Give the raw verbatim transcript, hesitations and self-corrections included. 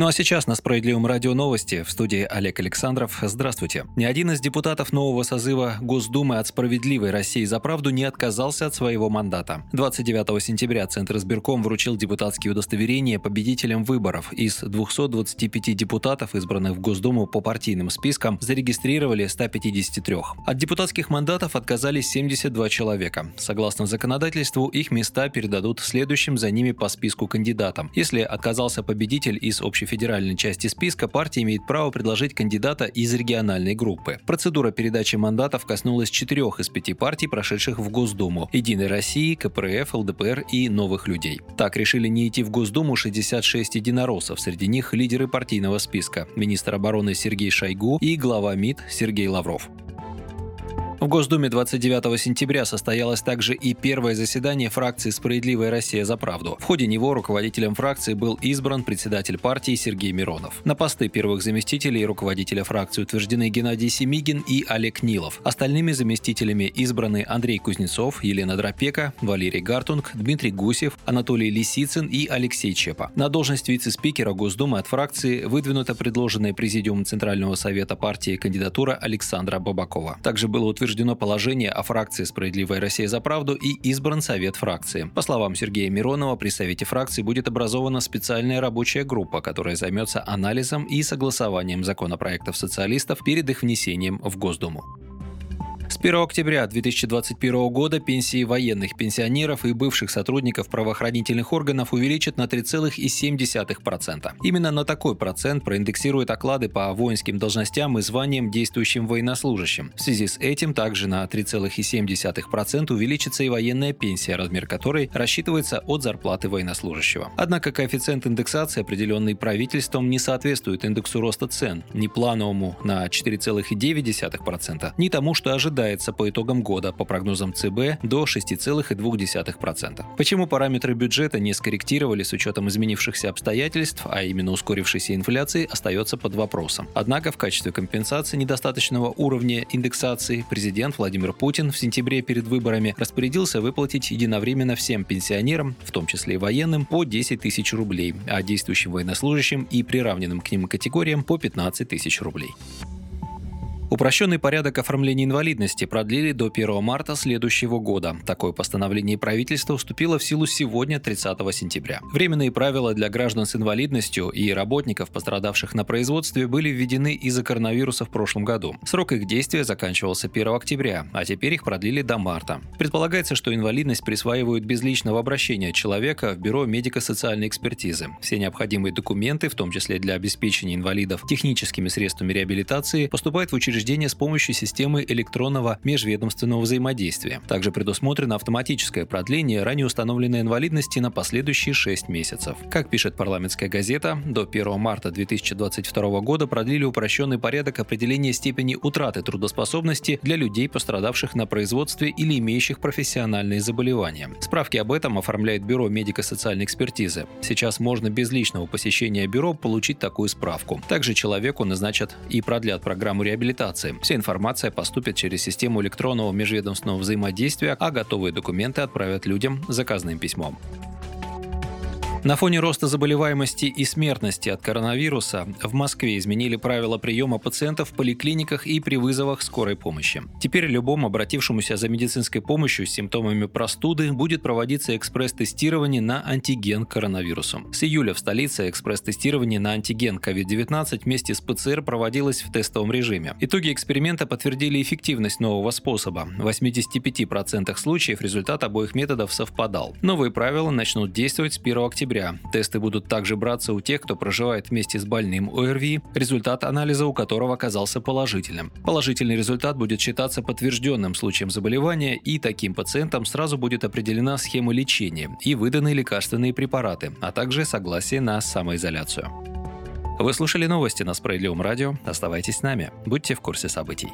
Ну а сейчас на Справедливом радио новости. В студии Олег Александров. Здравствуйте. Ни один из депутатов нового созыва Госдумы от Справедливой России за правду не отказался от своего мандата. двадцать девятого сентября Центризбирком вручил депутатские удостоверения победителям выборов. Из двухсот двадцати пяти депутатов, избранных в Госдуму по партийным спискам, зарегистрировали ста пятидесяти трёх. От депутатских мандатов отказались семьдесят два человека. Согласно законодательству, их места передадут следующим за ними по списку кандидатам. Если отказался победитель из общефедеральной части списка, партия имеет право предложить кандидата из региональной группы. Процедура передачи мандатов коснулась четырех из пяти партий, прошедших в Госдуму – Единой России, ка пэ эр эф, эл дэ пэ эр и Новых людей. Так решили не идти в Госдуму шестьдесят шесть единороссов, среди них лидеры партийного списка – министр обороны Сергей Шойгу и глава МИД Сергей Лавров. В Госдуме двадцать девятого сентября состоялось также и первое заседание фракции «Справедливая Россия за правду». В ходе него руководителем фракции был избран председатель партии Сергей Миронов. На посты первых заместителей руководителя фракции утверждены Геннадий Семигин и Олег Нилов. Остальными заместителями избраны Андрей Кузнецов, Елена Драпека, Валерий Гартунг, Дмитрий Гусев, Анатолий Лисицын и Алексей Чепа. На должность вице-спикера Госдумы от фракции выдвинута предложенная Президиумом Центрального совета партии кандидатура Александра Бабакова. Также было утверждено Утверждено положение о фракции «Справедливая Россия за правду» и избран совет фракции. По словам Сергея Миронова, при совете фракции будет образована специальная рабочая группа, которая займется анализом и согласованием законопроектов социалистов перед их внесением в Госдуму. С первого октября две тысячи двадцать первого года пенсии военных пенсионеров и бывших сотрудников правоохранительных органов увеличат на три целых семь десятых процента. Именно на такой процент проиндексируют оклады по воинским должностям и званиям действующим военнослужащим. В связи с этим также на три целых семь десятых процента увеличится и военная пенсия, размер которой рассчитывается от зарплаты военнослужащего. Однако коэффициент индексации, определенный правительством, не соответствует индексу роста цен, ни плановому на четыре целых девять десятых процента, ни тому, что ожидается по итогам года, по прогнозам цэ бэ, до шесть целых два десятых процента. Почему параметры бюджета не скорректировали с учетом изменившихся обстоятельств, а именно ускорившейся инфляции, остается под вопросом. Однако в качестве компенсации недостаточного уровня индексации президент Владимир Путин в сентябре перед выборами распорядился выплатить единовременно всем пенсионерам, в том числе и военным, по десять тысяч рублей, а действующим военнослужащим и приравненным к ним категориям по пятнадцать тысяч рублей. Упрощенный порядок оформления инвалидности продлили до первого марта следующего года. Такое постановление правительства вступило в силу сегодня, тридцатого сентября. Временные правила для граждан с инвалидностью и работников, пострадавших на производстве, были введены из-за коронавируса в прошлом году. Срок их действия заканчивался первого октября, а теперь их продлили до марта. Предполагается, что инвалидность присваивают без личного обращения человека в Бюро медико-социальной экспертизы. Все необходимые документы, в том числе для обеспечения инвалидов техническими средствами реабилитации, поступают в учреждение с помощью системы электронного межведомственного взаимодействия. Также предусмотрено автоматическое продление ранее установленной инвалидности на последующие шесть месяцев. Как пишет «Парламентская газета», до первого марта две тысячи двадцать второго года продлили упрощенный порядок определения степени утраты трудоспособности для людей, пострадавших на производстве или имеющих профессиональные заболевания. Справки об этом оформляет Бюро медико-социальной экспертизы. Сейчас можно без личного посещения бюро получить такую справку. Также человеку назначат и продлят программу реабилитации. Вся информация поступит через систему электронного межведомственного взаимодействия, а готовые документы отправят людям заказным письмом. На фоне роста заболеваемости и смертности от коронавируса в Москве изменили правила приема пациентов в поликлиниках и при вызовах скорой помощи. Теперь любому обратившемуся за медицинской помощью с симптомами простуды будет проводиться экспресс-тестирование на антиген к коронавирусу. С июля в столице экспресс-тестирование на антиген ковид девятнадцать вместе с пэ цэ эр проводилось в тестовом режиме. Итоги эксперимента подтвердили эффективность нового способа. В восьмидесяти пяти процентах случаев результат обоих методов совпадал. Новые правила начнут действовать с первого октября. Тесты будут также браться у тех, кто проживает вместе с больным о эр ви, результат анализа у которого оказался положительным. Положительный результат будет считаться подтвержденным случаем заболевания, и таким пациентам сразу будет определена схема лечения и выданы лекарственные препараты, а также согласие на самоизоляцию. Вы слушали новости на Справедливом радио. Оставайтесь с нами, будьте в курсе событий.